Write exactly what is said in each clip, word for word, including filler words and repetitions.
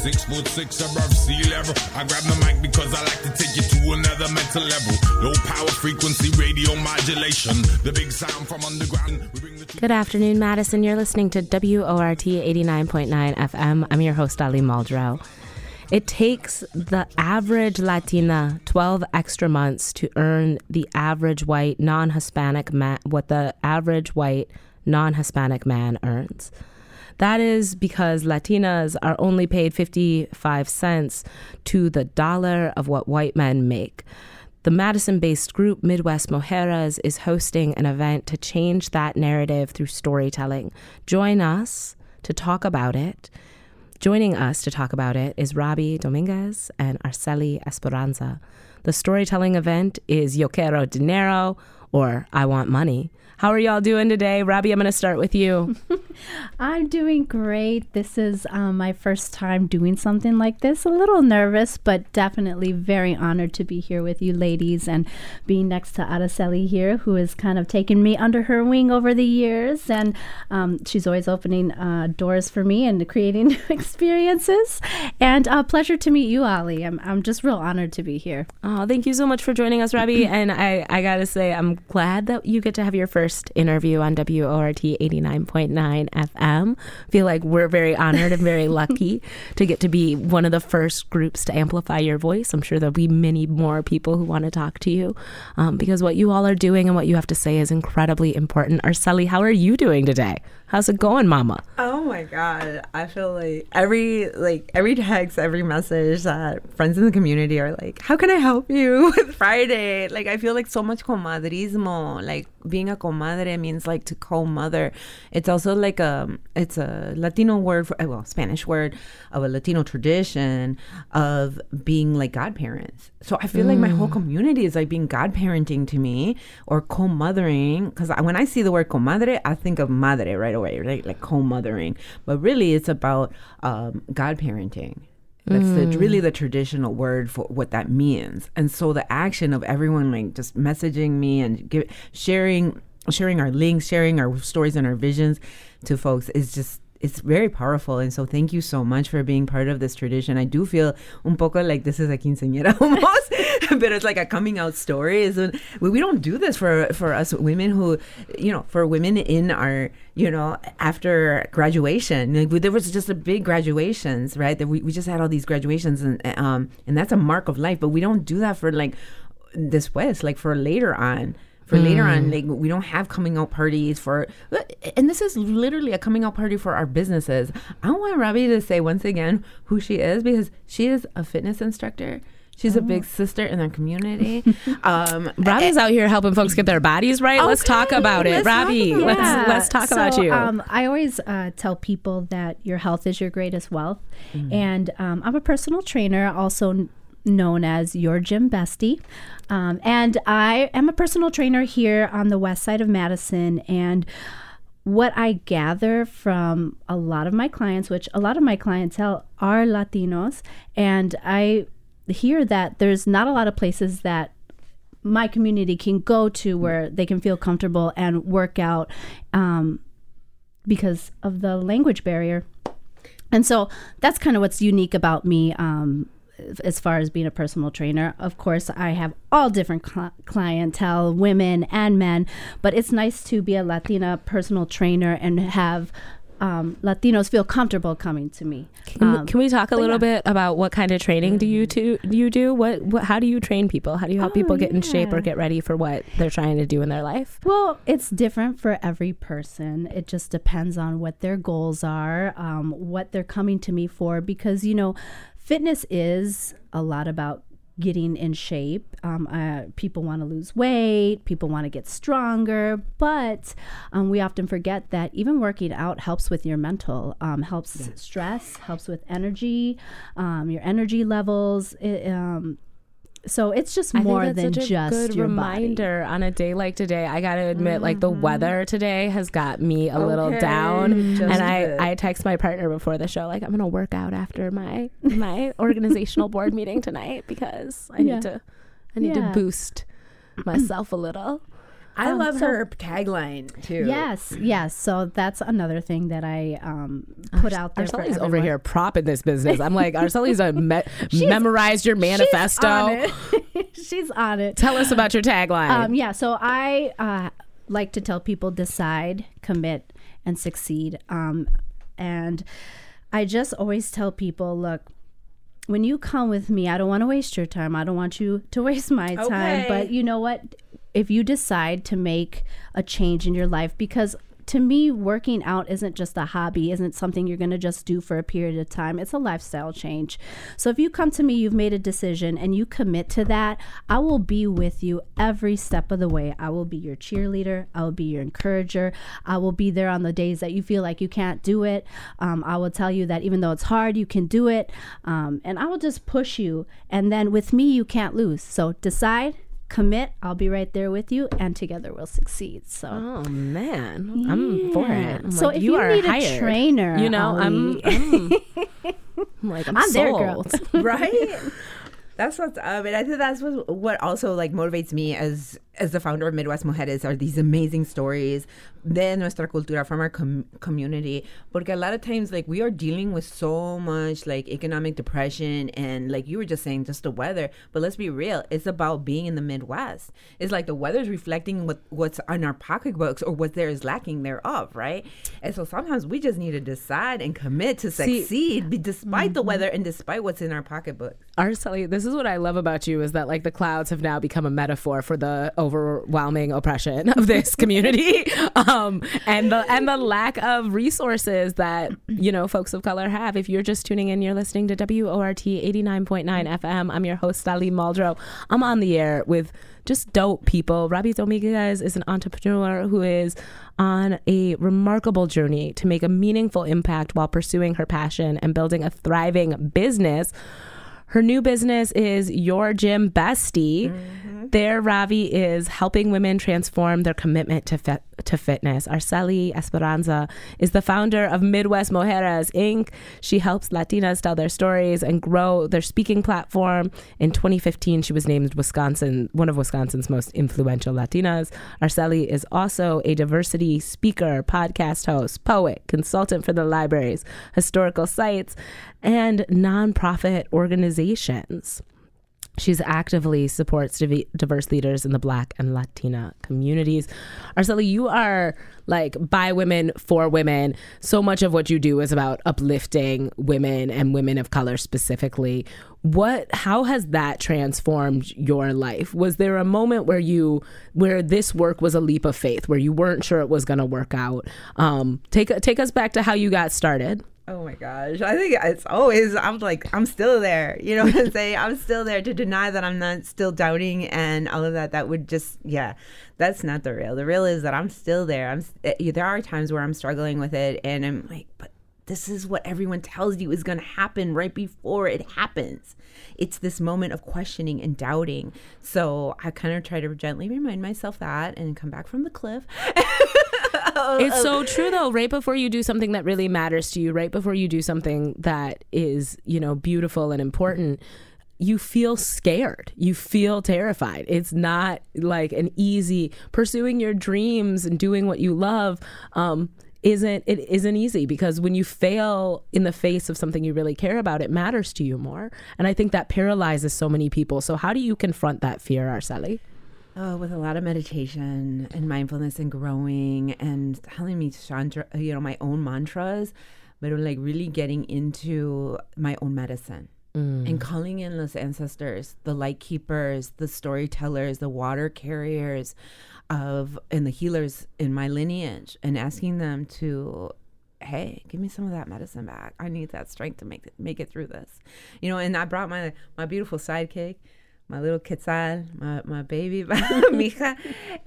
Six foot six above sea level. I grab my mic because I like to take you to another mental level. Low power frequency radio modulation. The big sound from underground. We bring the t- Good afternoon, Madison. You're listening to W O R T eighty-nine point nine F M. I'm your host, Ali Muldrow. It takes the average Latina twelve extra months to earn the average white non-Hispanic man what the average white non-Hispanic man earns. That is because Latinas are only paid fifty-five cents to the dollar of what white men make. The Madison-based group Midwest Mujeres is hosting an event to change that narrative through storytelling. Join us to talk about it. Joining us to talk about it is Robbi Dominguez and Araceli Esparza. The storytelling event is Yo Quiero Dinero, or I Want Money. How are y'all doing today? Robbi, I'm going to start with you. I'm doing great. This is um, my first time doing something like this. A little nervous, but definitely very honored to be here with you ladies and being next to Araceli here, who has kind of taken me under her wing over the years. And um, she's always opening uh, doors for me and creating new experiences. And a uh, pleasure to meet you, Ali. I'm, I'm just real honored to be here. Oh, thank you so much for joining us, Robbi. And I, I got to say, I'm glad that you get to have your first interview on W O R T eighty-nine point nine F M. Feel like we're very honored and very lucky to get to be one of the first groups to amplify your voice. I'm sure there'll be many more people who want to talk to you um, because what you all are doing and what you have to say is incredibly important. Araceli, how are you doing today? How's it going, Mama? Oh my God, I feel like every like every text, every message that friends in the community are like, "How can I help you with Friday?" Like I feel like so much comadrismo, like being a comadre means like to co-mother. It's also like a it's a Latino word for well Spanish word of a Latino tradition of being like godparents. So I feel mm. like my whole community is like being godparenting to me or co-mothering, because when I see the word comadre, I think of madre right away. Way, right? Like co-mothering, but really it's about um, godparenting. That's mm. the, really the traditional word for what that means. And so the action of everyone like just messaging me and give, sharing, sharing our links, sharing our stories and our visions to folks is just it's very powerful. And so thank you so much for being part of this tradition. I do feel un poco like this is a quinceañera almost, but it's like a coming out story. Is we don't do this for, for us women who, you know, for women in our, you know, after graduation, like, there was just a big graduations, right? That we, we just had all these graduations and, um, and that's a mark of life, but we don't do that for like this West, like for later on. For later on, like we don't have coming out parties for, and this is literally a coming out party for our businesses. I want Robbi to say once again who she is, because she is a fitness instructor. She's oh. a big sister in our community. um, Robbi's out here helping folks get their bodies right. Okay. Let's talk about it. Let's Robbi, about let's, yeah. let's talk so, about you. Um, I always uh, tell people that your health is your greatest wealth. Mm. And um, I'm a personal trainer, also known as Your Gym Bestie. Um, and I am a personal trainer here on the west side of Madison. And what I gather from a lot of my clients, which a lot of my clientele are Latinos, and I hear that there's not a lot of places that my community can go to where they can feel comfortable and work out um, because of the language barrier. And so that's kind of what's unique about me. Um, As far as being a personal trainer, of course, I have all different cl- clientele, women and men, but it's nice to be a Latina personal trainer and have um, Latinos feel comfortable coming to me. Can, um, can we talk a little yeah. bit about what kind of training do you do? You do? What, what? How do you train people? How do you help oh, people get yeah. in shape or get ready for what they're trying to do in their life? Well, it's different for every person. It just depends on what their goals are, um, what they're coming to me for, because, you know, fitness is a lot about getting in shape. Um, uh, people want to lose weight, people want to get stronger, but um, we often forget that even working out helps with your mental, um, helps yes. stress, helps with energy, um, your energy levels. It, um, So it's just more than just your body. I think that's such a good reminder on a day like today. I got to admit, mm-hmm. like the weather today has got me a okay. little down. Just and I, I text my partner before the show, like, I'm going to work out after my my organizational board meeting tonight because I yeah. need to I need yeah. to boost myself a little. I um, love so, her tagline too. Yes, yes. So that's another thing that I um, put Ar- out there. Arceli's over here propping this business. I'm like, Arceli's me- memorized your manifesto. She's on it. She's on it. Tell us about your tagline. Um, yeah. So I uh, like to tell people decide, commit, and succeed. Um, and I just always tell people, look, when you come with me, I don't want to waste your time. I don't want you to waste my time. Okay. But you know what? If you decide to make a change in your life, because to me, working out isn't just a hobby, isn't something you're going to just do for a period of time. It's a lifestyle change. So if you come to me, you've made a decision and you commit to that, I will be with you every step of the way. I will be your cheerleader. I will be your encourager. I will be there on the days that you feel like you can't do it. Um, I will tell you that even though it's hard, you can do it. Um, and I will just push you. And then with me, you can't lose. So decide. Commit, I'll be right there with you, and together we'll succeed. So, oh man, yeah. I'm for it. I'm so like, if you, you are need hired. A trainer, you know, I'm, I'm, I'm like I'm, I'm sold. There, girl. Right? That's what's up, and I think that's what, what also like motivates me as as the founder of Midwest Mujeres are these amazing stories de nuestra cultura from our com- community. Porque a lot of times, like, we are dealing with so much like economic depression and like you were just saying, just the weather. But let's be real, it's about being in the Midwest. It's like the weather's reflecting what what's on our pocketbooks or what there is lacking thereof, right? And so sometimes we just need to decide and commit to succeed See, yeah. despite mm-hmm. the weather and despite what's in our pocketbook. Araceli, this is what I love about you is that like the clouds have now become a metaphor for the overwhelming oppression of this community um, and the and the lack of resources that, you know, folks of color have. If you're just tuning in, you're listening to W O R T eighty-nine point nine F M. I'm your host, Ali Muldrow. I'm on the air with just dope people. Robbi Dominguez is an entrepreneur who is on a remarkable journey to make a meaningful impact while pursuing her passion and building a thriving business. Her new business is Your Gym Bestie. Mm-hmm. There, Robbi is helping women transform their commitment to fit, to fitness. Araceli Esparza is the founder of Midwest Mujeres Incorporated. She helps Latinas tell their stories and grow their speaking platform. In twenty fifteen, she was named Wisconsin, one of Wisconsin's most influential Latinas. Araceli is also a diversity speaker, podcast host, poet, consultant for the libraries, historical sites, and nonprofit organizations. She actively supports div- diverse leaders in the Black and Latina communities. Araceli, you are like by women for women. So much of what you do is about uplifting women and women of color specifically. What? How has that transformed your life? Was there a moment where you, where this work was a leap of faith, where you weren't sure it was going to work out? Um, take take us back to how you got started. Oh my gosh. I think it's always, I'm like, I'm still there. You know what I'm saying? I'm still there. To deny that I'm not still doubting and all of that, that would just, yeah, that's not the real. The real is that I'm still there. I'm. There are times where I'm struggling with it and I'm like, but this is what everyone tells you is going to happen right before it happens. It's this moment of questioning and doubting. So I kind of try to gently remind myself that and come back from the cliff. It's so true, though. Right before you do something that really matters to you, right before you do something that is, you know, beautiful and important, you feel scared. You feel terrified. It's not like an easy pursuing your dreams and doing what you love. Um, isn't it isn't easy because when you fail in the face of something you really care about, it matters to you more. And I think that paralyzes so many people. So how do you confront that fear, Araceli? Oh, with a lot of meditation and mindfulness and growing and telling me Chandra, you know, my own mantras, but like really getting into my own medicine. Mm. And calling in those ancestors, the light keepers, the storytellers, the water carriers of and the healers in my lineage and asking them to, hey, give me some of that medicine back. I need that strength to make, make it through this. You know, and I brought my, my beautiful sidekick, my little quetzal, my, my baby, my mija.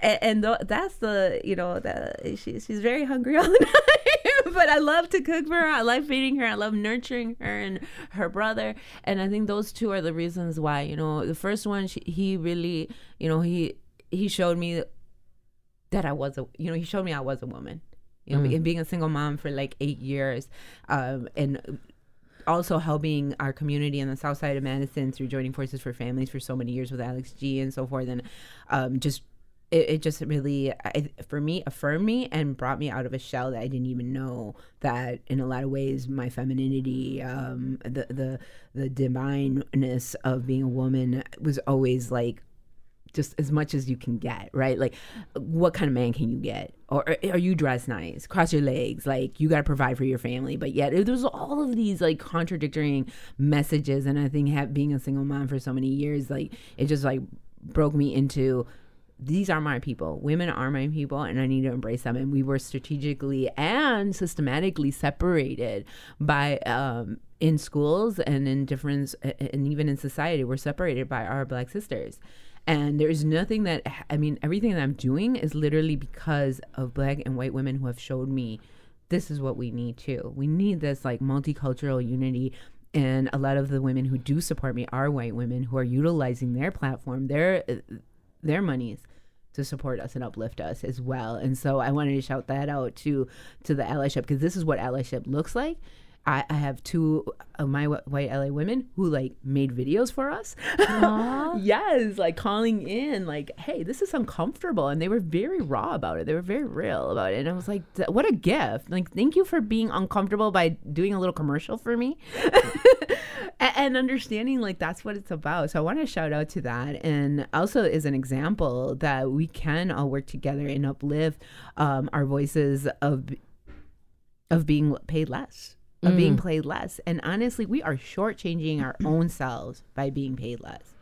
And, and that's the, you know, the, she, she's very hungry all the time. but I love to cook for her. I love feeding her. I love nurturing her and her brother. And I think those two are the reasons why, you know, the first one, she, he really, you know, he he showed me that I was, a, you know, he showed me I was a woman. You know, mm. and being a single mom for like eight years um, and also helping our community on the south side of Madison through Joining Forces for Families for so many years with Alex G and so forth. And um, just it, it just really, I, for me, affirmed me and brought me out of a shell that I didn't even know that in a lot of ways my femininity, um, the, the, the divineness of being a woman was always like, just as much as you can get, right? Like, what kind of man can you get? Or, or are you dressed nice? Cross your legs. Like, you got to provide for your family. But yet, it, there's all of these, like, contradicting messages. And I think have, being a single mom for so many years, like, it just, like, broke me into... These are my people. Women are my people, and I need to embrace them. And we were strategically and systematically separated by um, in schools and in different, and even in society, we're separated by our Black sisters. And there's nothing that, I mean, everything that I'm doing is literally because of Black and white women who have showed me this is what we need too. We need this like multicultural unity. And a lot of the women who do support me are white women who are utilizing their platform, their their monies to support us and uplift us as well. And so I wanted to shout that out to, to the allyship, because this is what allyship looks like. I, I have two of my w- white L A women who, like, made videos for us. Yes, like, calling in, like, hey, this is uncomfortable. And they were very raw about it. They were very real about it. And I was like, what a gift. Like, thank you for being uncomfortable by doing a little commercial for me. and, and understanding, like, that's what it's about. So I want to shout out to that. And also is an example that we can all work together and uplift um, our voices of of being paid less. Of being paid less. And honestly, we are shortchanging our own selves by being paid less.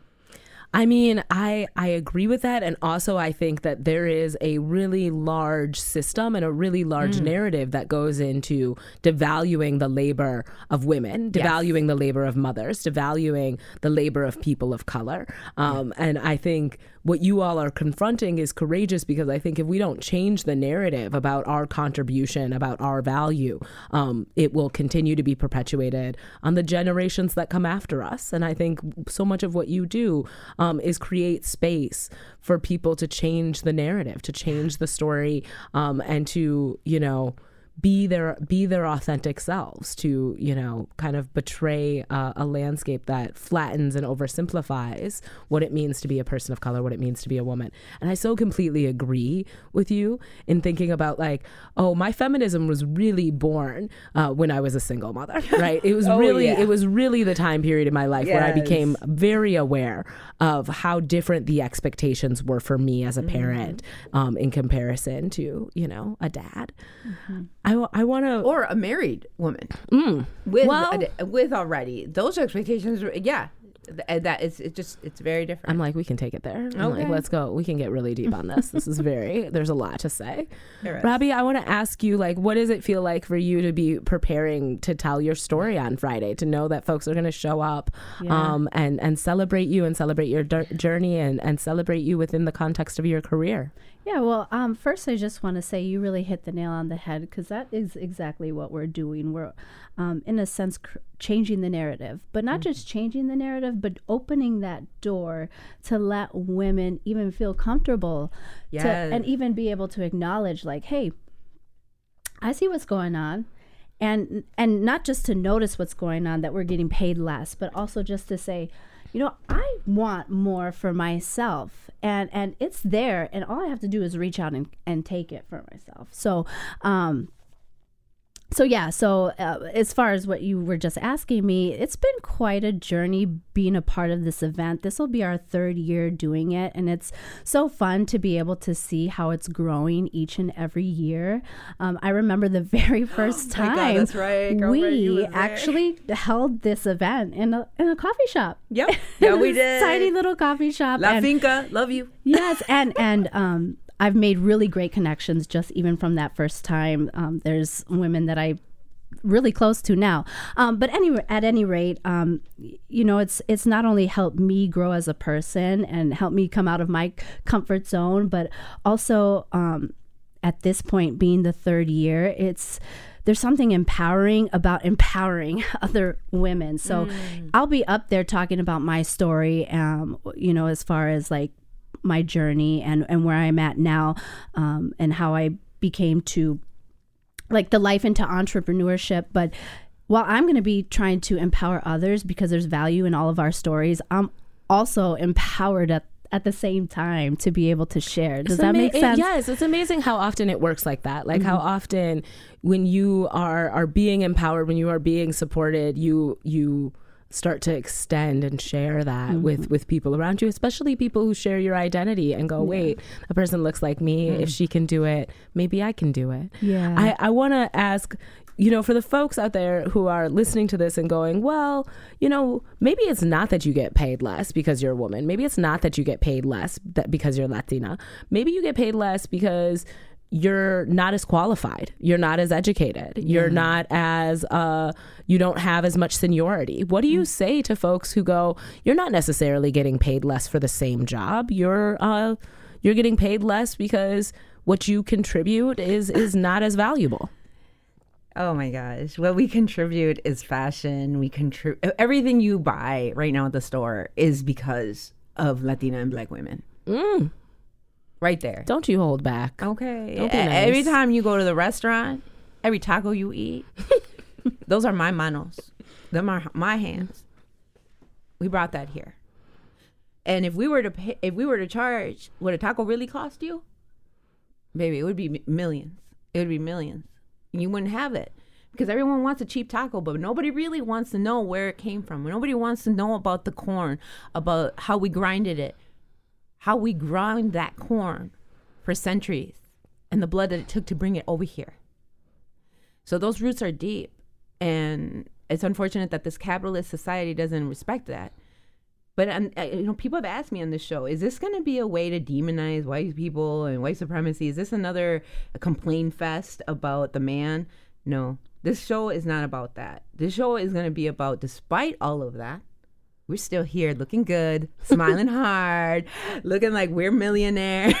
I mean, I, I agree with that. And also, I think that there is a really large system and a really large mm. narrative that goes into devaluing the labor of women, devaluing yes. the labor of mothers, devaluing the labor of people of color. Um, yeah. And I think what you all are confronting is courageous, because I think if we don't change the narrative about our contribution, about our value, um, it will continue to be perpetuated on the generations that come after us. And I think so much of what you do Um, is create space for people to change the narrative, to change the story, um, and to, you know, be their be their authentic selves, to, you know, kind of betray uh, a landscape that flattens and oversimplifies what it means to be a person of color, what it means to be a woman. And I so completely agree with you in thinking about like, oh, my feminism was really born uh, when I was a single mother, right? It was oh, really yeah. it was really the time period in my life yes. where I became very aware of how different the expectations were for me as a mm-hmm. parent um, in comparison to, you know, a dad. Mm-hmm. I, w- I want to... Or a married woman. Mm. With well, a, with already. Those expectations, are, yeah. Th- that is, it just, it's very different. I'm like, we can take it there. I'm okay. like, let's go. We can get really deep on this. This is very... There's a lot to say. Robbi, I want to ask you, like, what does it feel like for you to be preparing to tell your story on Friday? To know that folks are going to show up yeah. um, and, and celebrate you and celebrate your d- journey and, and celebrate you within the context of your career? Yeah, well, um, first I just want to say you really hit the nail on the head, because that is exactly what we're doing. We're, um, in a sense, cr- changing the narrative, but not mm-hmm. just changing the narrative, but opening that door to let women even feel comfortable yes. to, and even be able to acknowledge like, hey, I see what's going on. And, and not just to notice what's going on, that we're getting paid less, but also just to say, you know, I want more for myself, and, and it's there, and all I have to do is reach out and, and take it for myself. So, um, so yeah, so uh, as far as what you were just asking me, it's been quite a journey being a part of this event. This will be our third year doing it, and it's so fun to be able to see how it's growing each and every year. Um, I remember the very first oh time God, that's right. we actually held this event in a, in a coffee shop. Yep. Yeah, we did. Tiny little coffee shop. La and, Finca, love you. Yes, and and um, I've made really great connections just even from that first time. Um, there's women that I really close to now. Um, but anyway, at any rate, um, you know, it's it's not only helped me grow as a person and help me come out of my comfort zone, but also um, at this point being the third year, it's there's something empowering about empowering other women. So mm. I'll be up there talking about my story, um, you know, as far as like my journey and, and where I'm at now, um, and how I became to like the life into entrepreneurship. But while I'm going to be trying to empower others because there's value in all of our stories, I'm also empowered at at the same time to be able to share. Does ama- that make sense? It, yes, it's amazing how often it works like that. Like mm-hmm. how often when you are are being empowered, when you are being supported, you you start to extend and share that mm-hmm. with with people around you, especially people who share your identity and go, wait, yeah. a person looks like me. Mm-hmm. If she can do it, maybe I can do it. Yeah. I, I want to ask, you know, for the folks out there who are listening to this and going, well, you know, maybe it's not that you get paid less because you're a woman. Maybe it's not that you get paid less that because you're Latina. Maybe you get paid less because you're not as qualified. You're not as educated. Yeah. You're not as, uh, you don't have as much seniority. What do you mm-hmm. say to folks who go, you're not necessarily getting paid less for the same job. You're, uh, you're getting paid less because what you contribute is, is not as valuable. Oh my gosh. What we contribute is fashion. We contribute everything you buy right now at the store is because of Latina and Black women. Mm. Right there. Don't you hold back. Okay. Don't be nice. Every time you go to the restaurant, every taco you eat, those are my manos. Them are my hands. We brought that here. And if we were to pay, if we were to charge what a taco really cost you, baby, it would be millions. It would be millions. You wouldn't have it because everyone wants a cheap taco, but nobody really wants to know where it came from. Nobody wants to know about the corn, about how we grinded it, how we ground that corn for centuries and the blood that it took to bring it over here. So those roots are deep, and it's unfortunate that this capitalist society doesn't respect that. But um, you know, people have asked me on this show, is this going to be a way to demonize white people and white supremacy? Is this another complaint fest about the man? No, this show is not about that. This show is going to be about, despite all of that, we're still here looking good, smiling hard, looking like we're millionaires.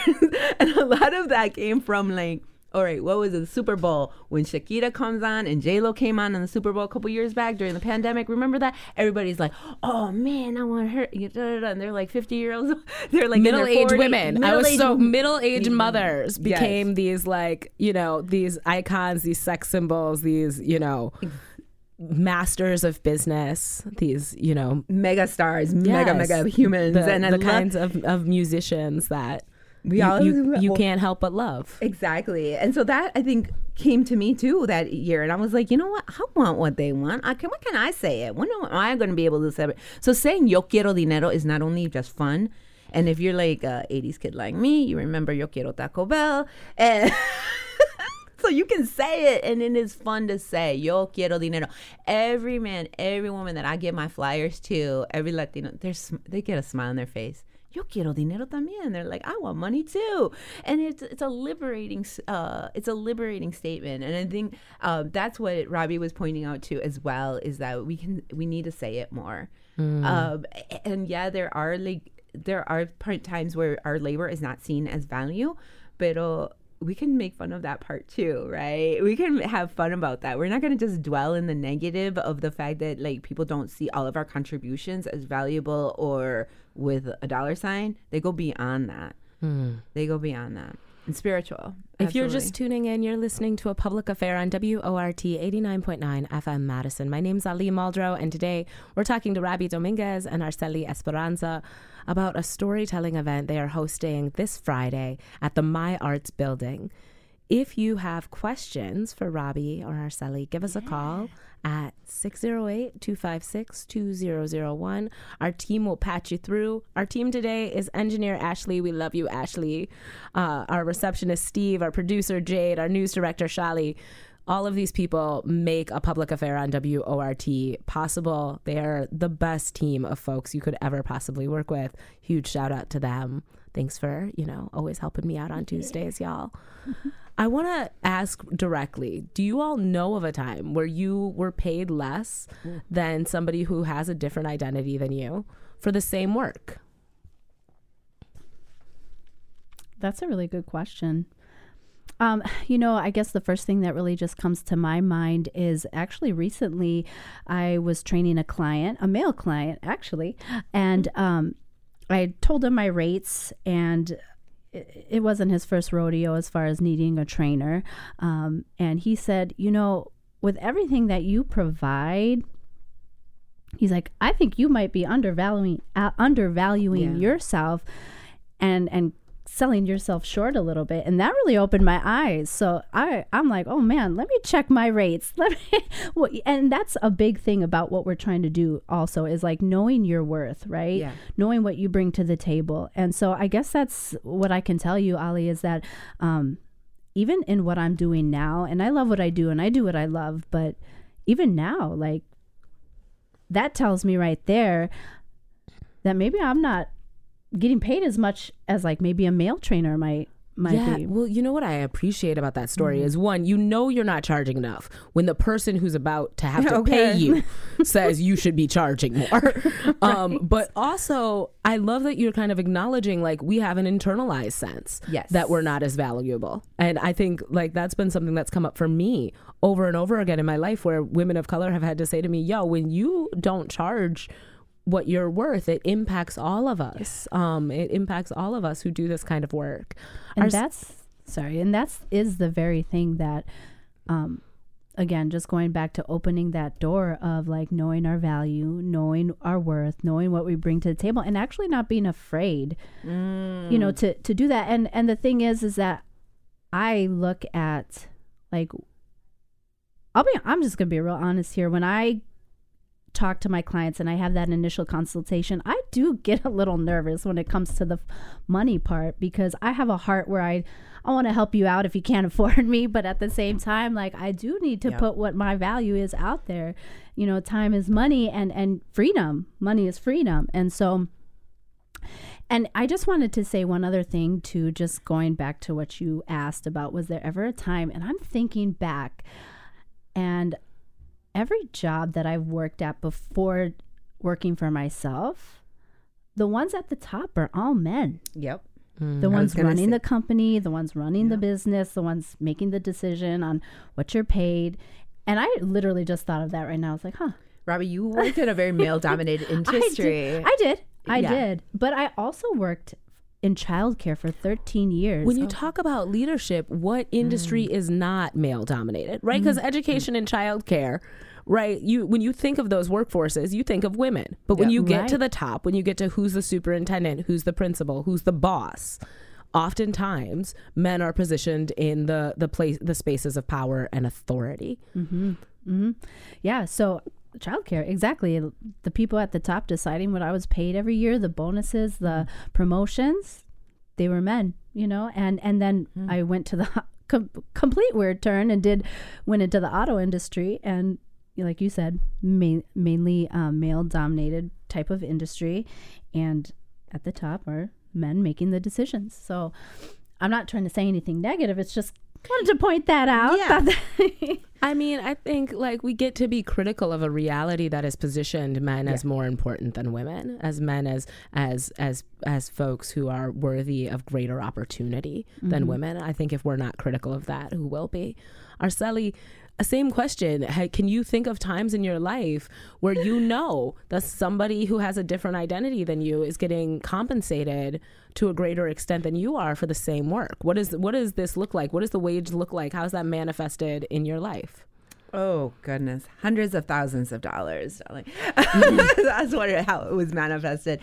And a lot of that came from like, all right, what was it, the Super Bowl? When Shakira comes on and J-Lo came on in the Super Bowl a couple years back during the pandemic, remember that? Everybody's like, oh man, I want her. And they're like fifty year olds. They're like middle-aged women. Middle I was age- so middle-aged mothers became yes. these like, you know, these icons, these sex symbols, these, you know, masters of business, these, you know. Mega stars, yes, mega, mega humans. The, and the I kinds love- of, of musicians that. We you, all you, you well, can't help but love. Exactly. And so that, I think, came to me too that year. And I was like, you know what? I want what they want. I can, what can I say it? When am I going to be able to say it? So saying Yo Quiero Dinero is not only just fun. And if you're like an eighties kid like me, you remember Yo Quiero Taco Bell. And so you can say it. And it is fun to say Yo Quiero Dinero. Every man, every woman that I give my flyers to, every Latino, they get a smile on their face. Yo quiero dinero también. They're like, I want money too. And it's it's a liberating uh, it's a liberating statement. And I think uh, that's what Robbi was pointing out too as well, is that we can we need to say it more. Mm. Um, and yeah, there are like there are times where our labor is not seen as value, but we can make fun of that part too, right? We can have fun about that. We're not going to just dwell in the negative of the fact that like people don't see all of our contributions as valuable or with a dollar sign. They go beyond that. Mm. They go beyond that. And spiritual. Absolutely. If you're just tuning in, you're listening to A Public Affair on W O R T eighty-nine point nine F M Madison. My name's Ali Muldrow, and today we're talking to Robbi Dominguez and Araceli Esparza about a storytelling event they are hosting this Friday at the MyArts building. If you have questions for Robbi or Araceli, give us yeah. a call at six oh eight, two five six, two oh oh one. Our team will patch you through. Our team today is engineer Ashley. We love you, Ashley. Uh, our receptionist, Steve, our producer, Jade, our news director, Shali. All of these people make A Public Affair on W O R T possible. They are the best team of folks you could ever possibly work with. Huge shout out to them. Thanks for, you know, always helping me out on Tuesdays, y'all. I want to ask directly, do you all know of a time where you were paid less mm. than somebody who has a different identity than you for the same work? That's a really good question. Um, you know, I guess the first thing that really just comes to my mind is actually recently I was training a client, a male client actually, and um, I told him my rates, and it, it wasn't his first rodeo as far as needing a trainer. Um, and he said, you know, with everything that you provide, he's like, I think you might be undervaluing uh, undervaluing yeah. yourself and and selling yourself short a little bit. And that really opened my eyes. So I, I'm like, oh man, let me check my rates. Let me, well, and that's a big thing about what we're trying to do also is like knowing your worth, right? Yeah. Knowing what you bring to the table. And so I guess that's what I can tell you, Ali, is that um, even in what I'm doing now, and I love what I do and I do what I love, but even now, like, that tells me right there that maybe I'm not getting paid as much as like maybe a male trainer might might yeah. be. Well, you know what I appreciate about that story mm-hmm. is one, you know you're not charging enough when the person who's about to have to okay. pay you says you should be charging more. Right. Um, but also, I love that you're kind of acknowledging like we have an internalized sense yes. that we're not as valuable. And I think like that's been something that's come up for me over and over again in my life where women of color have had to say to me, yo, when you don't charge what you're worth, it impacts all of us. Um, it impacts all of us who do this kind of work. And Our that's, sorry, and that's is the very thing that, um, again, just going back to opening that door of like knowing our value, knowing our worth, knowing what we bring to the table, and actually not being afraid, mm. you know, to, to do that. And, and the thing is, is that I look at like, I'll be, I'm just going to be real honest here. When I talk to my clients and I have that initial consultation, I do get a little nervous when it comes to the money part, because I have a heart where I I want to help you out if you can't afford me, but at the same time, like I do need to yep. put what my value is out there. You know, time is money and and freedom. Money is freedom. And so, and I just wanted to say one other thing too, just going back to what you asked about, was there ever a time, and I'm thinking back, and every job that I've worked at before working for myself, the ones at the top are all men. Yep. Mm, the ones running say. the company, the ones running yeah. the business, the ones making the decision on what you're paid. And I literally just thought of that right now. I was like, huh. Robbi, you worked in a very male-dominated industry. I did. I did. I yeah. did. But I also worked in childcare for thirteen years. When you oh. talk about leadership, what industry mm. is not male dominated, right? Because mm. education mm. and childcare, right? You when you think of those workforces, you think of women. But yeah, when you get right. to the top, when you get to who's the superintendent, who's the principal, who's the boss, oftentimes men are positioned in the the place the spaces of power and authority. Mm-hmm. Mm-hmm. Yeah. So childcare, exactly. The people at the top deciding what I was paid every year, the bonuses, the promotions, they were men, you know. And and then mm. I went to the com- complete weird turn and did went into the auto industry, and like you said, ma- mainly um, male dominated type of industry, and at the top are men making the decisions. So I'm not trying to say anything negative, it's just wanted to point that out. Yeah. I mean, I think like we get to be critical of a reality that has positioned men yeah. as more important than women, as men as as as as folks who are worthy of greater opportunity mm-hmm. than women. I think if we're not critical of that, who will be? Araceli, same question. Can you think of times in your life where you know that somebody who has a different identity than you is getting compensated to a greater extent than you are for the same work? What is what does this look like? What does the wage look like? How's that manifested in your life? Oh, goodness. Hundreds of thousands of dollars. Mm-hmm. That's what it, how it was manifested.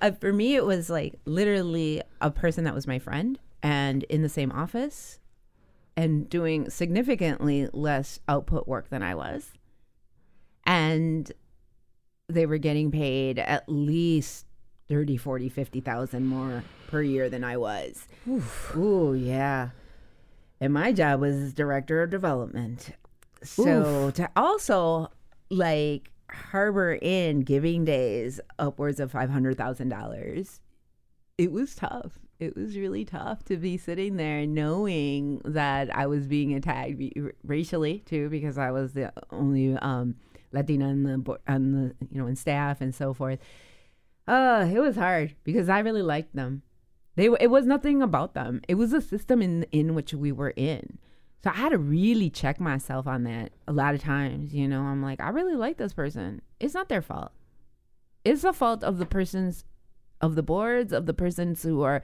Uh, for me, it was like literally a person that was my friend and in the same office, and doing significantly less output work than I was. And they were getting paid at least thirty, forty, fifty thousand more per year than I was. Oof. Ooh, yeah. And my job was director of development. So Oof. to also like harbor in giving days upwards of five hundred thousand dollars, it was tough. It was really tough to be sitting there knowing that I was being attacked racially too, because I was the only um, Latina on the on the you know in staff and so forth. Uh, it was hard because I really liked them, They it was nothing about them. It was a system in in which we were in. So I had to really check myself on that a lot of times, you know. I'm like, I really like this person. It's not their fault. It's the fault of the persons, of the boards, of the persons who are,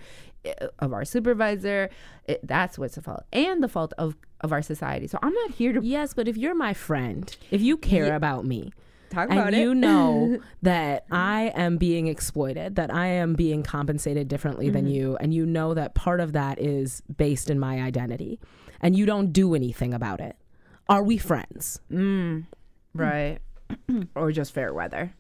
of our supervisor. It, that's what's the fault. And the fault of, of our society. So I'm not here to... Yes, but if you're my friend, if you care yeah. about me... Talk about and it. You know that I am being exploited, that I am being compensated differently mm-hmm. than you. And you know that part of that is based in my identity. And you don't do anything about it. Are we friends? Mm, right. Mm. Or just fair weather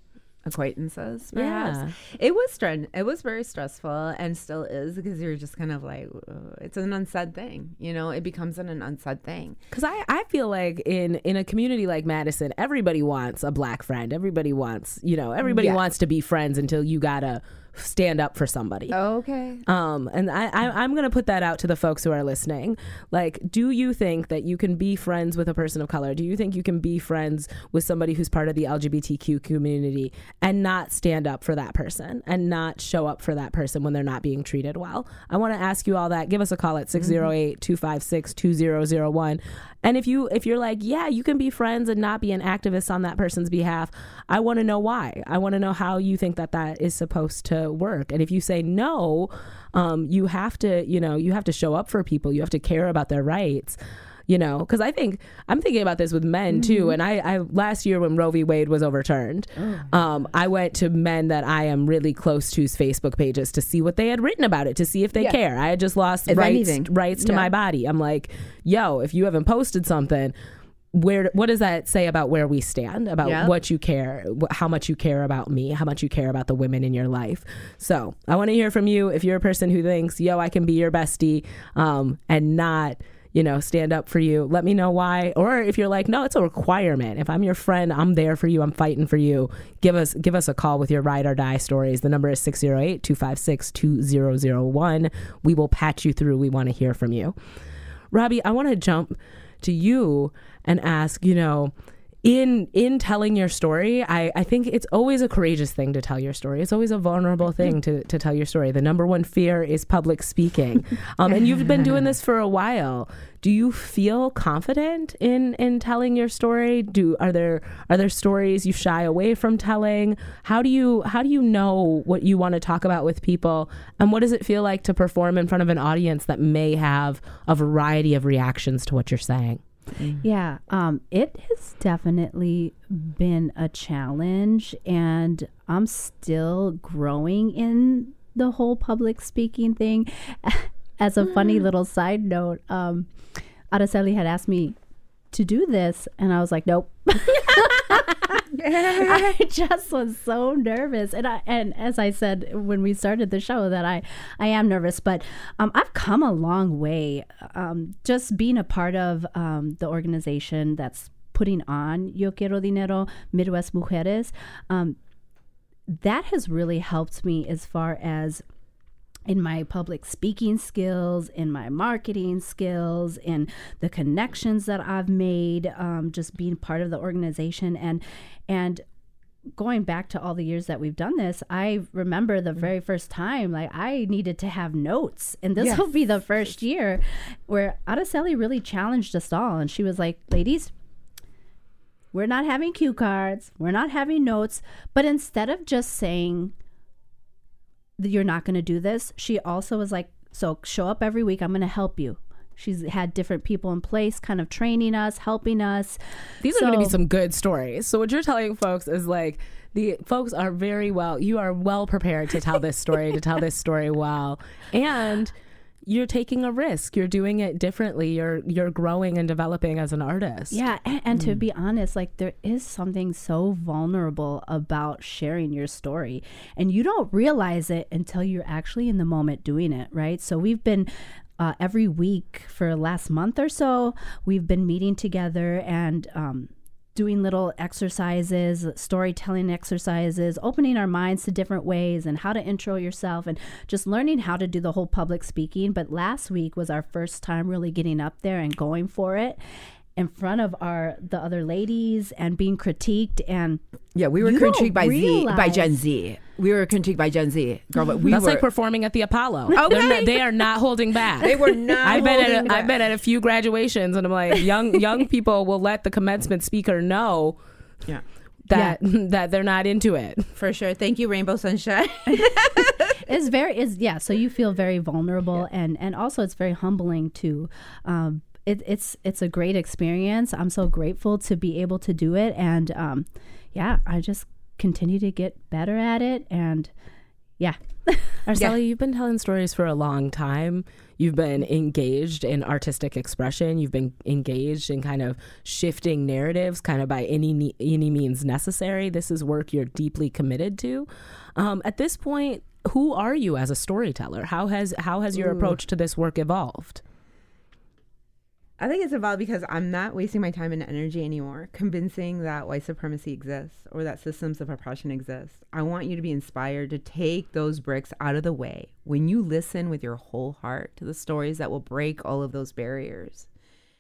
acquaintances, perhaps. Yeah. It was str- It was very stressful and still is, because you're just kind of like, oh, it's an unsaid thing. You know, it becomes an, an unsaid thing. Because I, I feel like in, in a community like Madison, everybody wants a black friend. Everybody wants, you know, everybody yeah. wants to be friends until you got to stand up for somebody. Oh, okay. Um, and I, I, I'm going to put that out to the folks who are listening. Like, do you think that you can be friends with a person of color? Do you think you can be friends with somebody who's part of the L G B T Q community and not stand up for that person and not show up for that person when they're not being treated well? I want to ask you all that. Give us a call at six oh eight, two five six, two oh oh one. And if you, if you're like, yeah, you can be friends and not be an activist on that person's behalf, I want to know why. I want to know how you think that that is supposed to work. And if you say no, um, you have to, you know, you have to show up for people. You have to care about their rights, you know, because I think I'm thinking about this with men, too. Mm-hmm. And I, I last year when Roe v. Wade was overturned, oh, um, I went to men that I am really close to's Facebook pages to see what they had written about it, to see if they yeah. care. I had just lost if rights, anything. rights to yeah. my body. I'm like, yo, if you haven't posted something, where, what does that say about where we stand, about yep. what you care, wh- how much you care about me, how much you care about the women in your life? So I want to hear from you. If you're a person who thinks, yo, I can be your bestie um, and not, you know, stand up for you, let me know why. Or if you're like, no, it's a requirement. If I'm your friend, I'm there for you. I'm fighting for you. Give us give us a call with your ride or die stories. The number is six oh eight, two five six, two oh oh one. We will patch you through. We want to hear from you. Robbi, I want to jump to you and ask, you know, in in telling your story, I, I think it's always a courageous thing to tell your story. It's always a vulnerable thing to, to tell your story. The number one fear is public speaking. Um, and you've been doing this for a while. Do you feel confident in, in telling your story? Do are there are there stories you shy away from telling? How do you how do you know what you want to talk about with people? And what does it feel like to perform in front of an audience that may have a variety of reactions to what you're saying? Yeah, um, it has definitely been a challenge, and I'm still growing in the whole public speaking thing. As a funny little side note, um, Araceli had asked me to do this, and I was like, nope. I just was so nervous, and I and as I said when we started the show that I I am nervous, but um, I've come a long way. Um, just being a part of um, the organization that's putting on Yo Quiero Dinero, Midwest Mujeres, um, that has really helped me as far as in my public speaking skills, in my marketing skills, in the connections that I've made, um, just being part of the organization. And and going back to all the years that we've done this, I remember the very first time, like, I needed to have notes. And this yes. will be the first year where Araceli really challenged us all. And she was like, ladies, we're not having cue cards. We're not having notes. But instead of just saying, you're not going to do this, she also was like, so show up every week. I'm going to help you. She's had different people in place kind of training us, helping us. These so, are going to be some good stories. So what you're telling folks is like, the folks are very well, you are well prepared to tell this story, to tell this story well. And you're taking a risk. You're doing it differently. You're you're growing and developing as an artist. Yeah, and, and mm. to be honest, like, there is something so vulnerable about sharing your story, and you don't realize it until you're actually in the moment doing it, right? So we've been uh, every week for last month or so, we've been meeting together and um, doing little exercises, storytelling exercises, opening our minds to different ways and how to intro yourself and just learning how to do the whole public speaking. But last week was our first time really getting up there and going for it. in front of our the other ladies and being critiqued. And yeah, we were critiqued by Z, by Gen Z. We were critiqued by Gen Z. Girl, but we That's were, like performing at the Apollo. Okay. Not, they are not holding back. They were not I've holding been at a, back. I've been at a few graduations, and I'm like, young young people will let the commencement speaker know yeah. that yeah. that they're not into it. For sure. Thank you, Rainbow Sunshine. It's very, it's, yeah, so you feel very vulnerable, yeah. and, and also it's very humbling to um, It, it's it's a great experience. I'm so grateful to be able to do it, and um, yeah, I just continue to get better at it. And yeah, Araceli, yeah. you've been telling stories for a long time. You've been engaged in artistic expression. You've been engaged in kind of shifting narratives, kind of by any any means necessary. This is work you're deeply committed to. Um, at this point, who are you as a storyteller? How has how has your Ooh. approach to this work evolved? I think it's about because I'm not wasting my time and energy anymore convincing that white supremacy exists or that systems of oppression exist. I want you to be inspired to take those bricks out of the way when you listen with your whole heart to the stories that will break all of those barriers.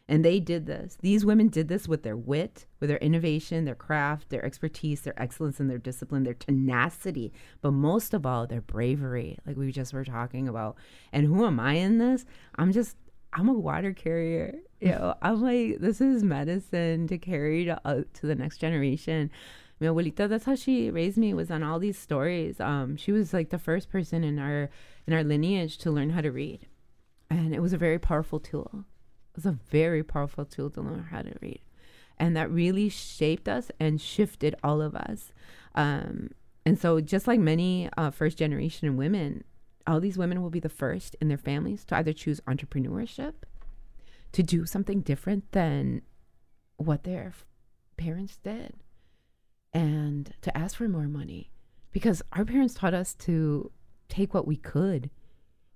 And they did this. These women did this with their wit, with their innovation, their craft, their expertise, their excellence, and their discipline, their tenacity, but most of all, their bravery, like we just were talking about. And who am I in this? I'm just... I'm a water carrier, you know. I'm like, this is medicine to carry to uh, to the next generation. My abuelita, that's how she raised me, was on all these stories. Um, she was like the first person in our in our lineage to learn how to read, and it was a very powerful tool. It was a very powerful tool to learn how to read, and that really shaped us and shifted all of us. Um, and so, just like many uh, first generation women. All these women will be the first in their families to either choose entrepreneurship, to do something different than what their f- parents did, and to ask for more money. Because our parents taught us to take what we could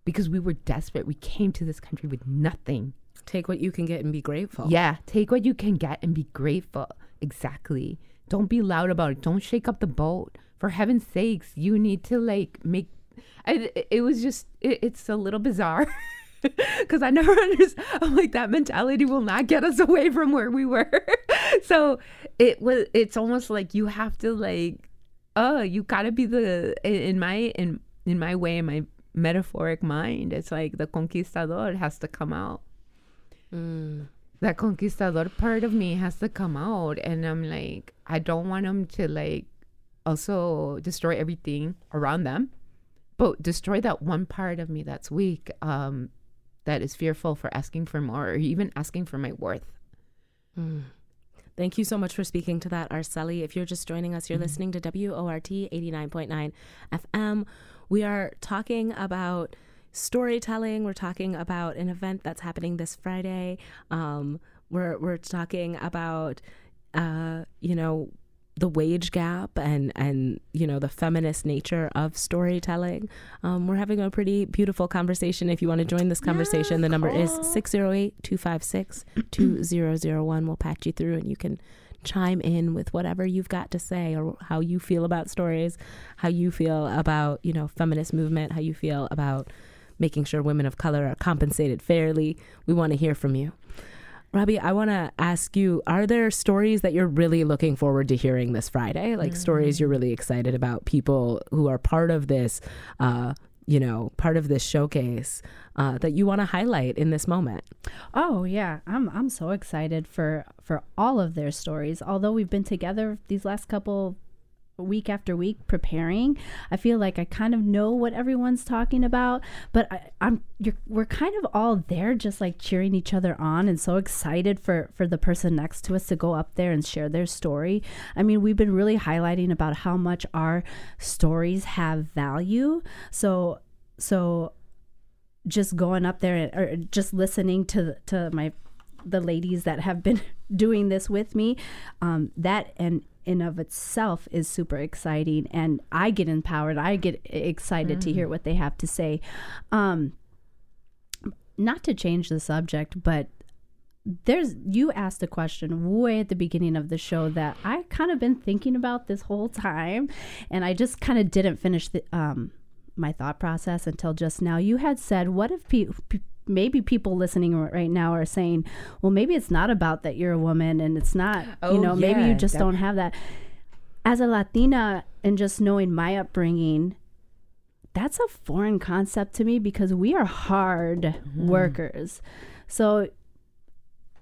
because we were desperate. We came to this country with nothing. Take what you can get and be grateful. Yeah, take what you can get and be grateful. Exactly. Don't be loud about it. Don't shake up the boat. For heaven's sakes, you need to like make I, it was just it, it's a little bizarre because I never understood. I'm like, that mentality will not get us away from where we were. So it was it's almost like you have to like oh you gotta be the in my in in my way in my metaphoric mind, it's like the conquistador has to come out. mm. That conquistador part of me has to come out, and I'm like, I don't want them to like also destroy everything around them, but destroy that one part of me that's weak, um, that is fearful for asking for more or even asking for my worth. Mm. Thank you so much for speaking to that, Araceli. If you're just joining us, you're mm-hmm. listening to W O R T eighty-nine point nine F M. We are talking about storytelling. We're talking about an event that's happening this Friday. Um, we're we're talking about, uh, you know, the wage gap and, and, you know, the feminist nature of storytelling. Um, we're having a pretty beautiful conversation. If you want to join this conversation, yeah, the number cool. is six oh eight, two five six, two zero zero one. We'll patch you through and you can chime in with whatever you've got to say or how you feel about stories, how you feel about, you know, feminist movement, how you feel about making sure women of color are compensated fairly. We want to hear from you. Robbi, I want to ask you, are there stories that you're really looking forward to hearing this Friday? Like mm-hmm. stories you're really excited about, people who are part of this, uh, you know, part of this showcase uh, that you want to highlight in this moment? Oh, yeah. I'm I'm so excited for, for all of their stories. Although we've been together these last couple week after week preparing, I feel like I kind of know what everyone's talking about, but I, I'm you're, we're kind of all there just like cheering each other on and so excited for for the person next to us to go up there and share their story. I mean, we've been really highlighting about how much our stories have value, so so just going up there and, or just listening to to my the ladies that have been doing this with me, um, that and in of itself is super exciting, and I get empowered. I get excited mm. to hear what they have to say. Um, not to change the subject, but there's you asked a question way at the beginning of the show that I kind of been thinking about this whole time, and I just kind of didn't finish the, um, my thought process until just now. You had said, what if pe- pe- maybe people listening right now are saying, well, maybe it's not about that you're a woman, and it's not, oh, you know, yeah, maybe you just definitely. don't have that. As a Latina, and just knowing my upbringing, that's a foreign concept to me, because we are hard mm-hmm. workers. So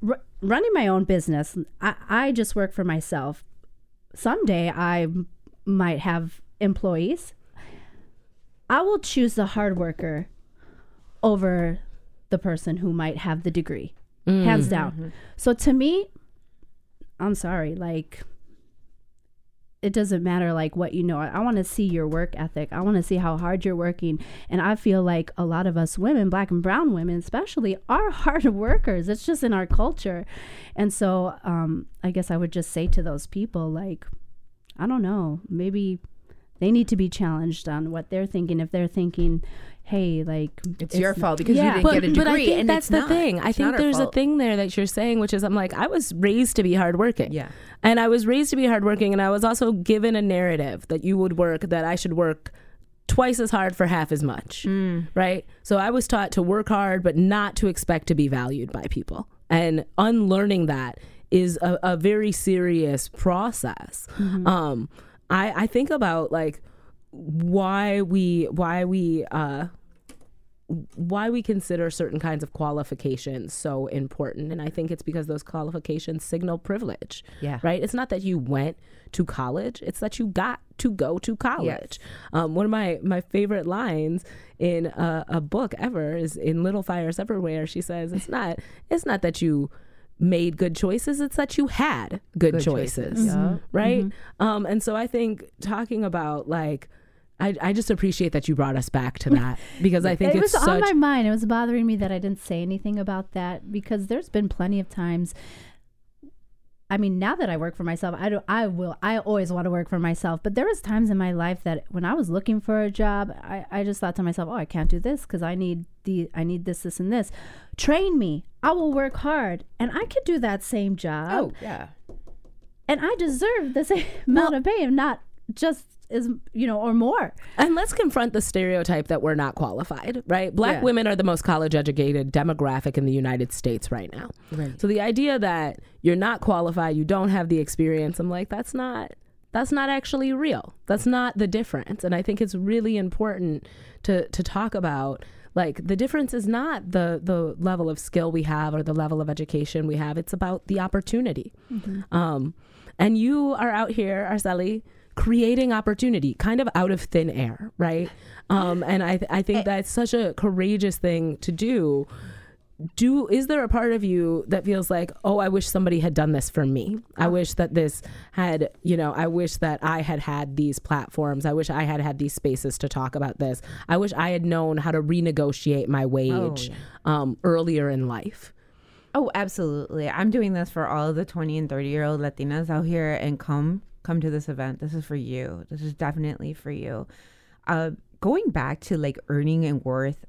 r- running my own business, I-, I just work for myself. Someday I m- might have employees. I will choose the hard worker over the person who might have the degree, mm. hands down. Mm-hmm. So to me, I'm sorry, like, it doesn't matter like what you know. I, I want to see your work ethic. I want to see how hard you're working. And I feel like a lot of us women, black and brown women especially, are hard workers. It's just in our culture. And so um, I guess I would just say to those people, like, I don't know, maybe they need to be challenged on what they're thinking. If they're thinking, hey, like, it's, it's your fault because yeah. you didn't but, get a degree. But I think and that's the not. thing. It's I think there's fault. a thing there that you're saying, which is, I'm like, I was raised to be hardworking. Yeah. And I was raised to be hardworking, and I was also given a narrative that you would work, that I should work twice as hard for half as much, mm. right? So I was taught to work hard, but not to expect to be valued by people. And unlearning that is a, a very serious process. Mm-hmm. Um, I, I think about, like, why we why we uh why we consider certain kinds of qualifications so important. And I think it's because those qualifications signal privilege. Yeah. Right? It's not that you went to college, it's that you got to go to college. Yes. Um, one of my, my favorite lines in a, a book ever is in Little Fires Everywhere. She says, It's not it's not that you made good choices, it's that you had good, good choices. choices. Mm-hmm. Right? Mm-hmm. Um, and so I think talking about, like, I, I just appreciate that you brought us back to that, because I think it it's was such on my mind. It was bothering me that I didn't say anything about that, because there's been plenty of times. I mean, now that I work for myself, I do. I will. I always want to work for myself. But there was times in my life that when I was looking for a job, I, I just thought to myself, "Oh, I can't do this because I need the I need this, this, and this. Train me. I will work hard, and I could do that same job. Oh yeah, and I deserve the same amount well, of pay, if not just." Is you know or more. And let's confront the stereotype that we're not qualified, right? Black yeah. women are the most college educated demographic in the United States right now. Right. So the idea that you're not qualified, you don't have the experience, I'm like, that's not that's not actually real. That's not the difference. And I think it's really important to to talk about, like, the difference is not the the level of skill we have or the level of education we have. It's about the opportunity. Mm-hmm. Um, and you are out here, Araceli, creating opportunity kind of out of thin air, right? Um, and I th- I think that's such a courageous thing to do. Do is there a part of you that feels like, oh, I wish somebody had done this for me? I wish that this had, you know, I wish that I had had these platforms. I wish I had had these spaces to talk about this. I wish I had known how to renegotiate my wage oh, yeah. um, earlier in life. Oh, absolutely. I'm doing this for all of the twenty and thirty year old Latinas out here, and come Come to this event. This is for you. This is definitely for you. Uh, going back to, like, earning and worth,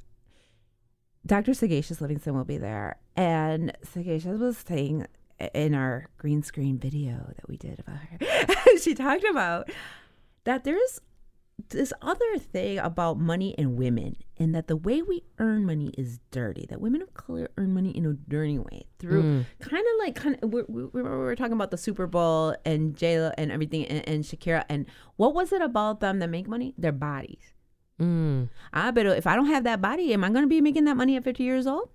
Doctor Sagacious Livingston will be there. And Sagacious was saying in our green screen video that we did about her, she talked about that there's this other thing about money and women, and that the way we earn money is dirty, that women of color earn money in a dirty way through mm. kind of like kind of we we we were talking about the Super Bowl and J-Lo and everything, and, and Shakira, and what was it about them that make money? Their bodies. mm. I bet if I don't have that body, am I going to be making that money at fifty years old?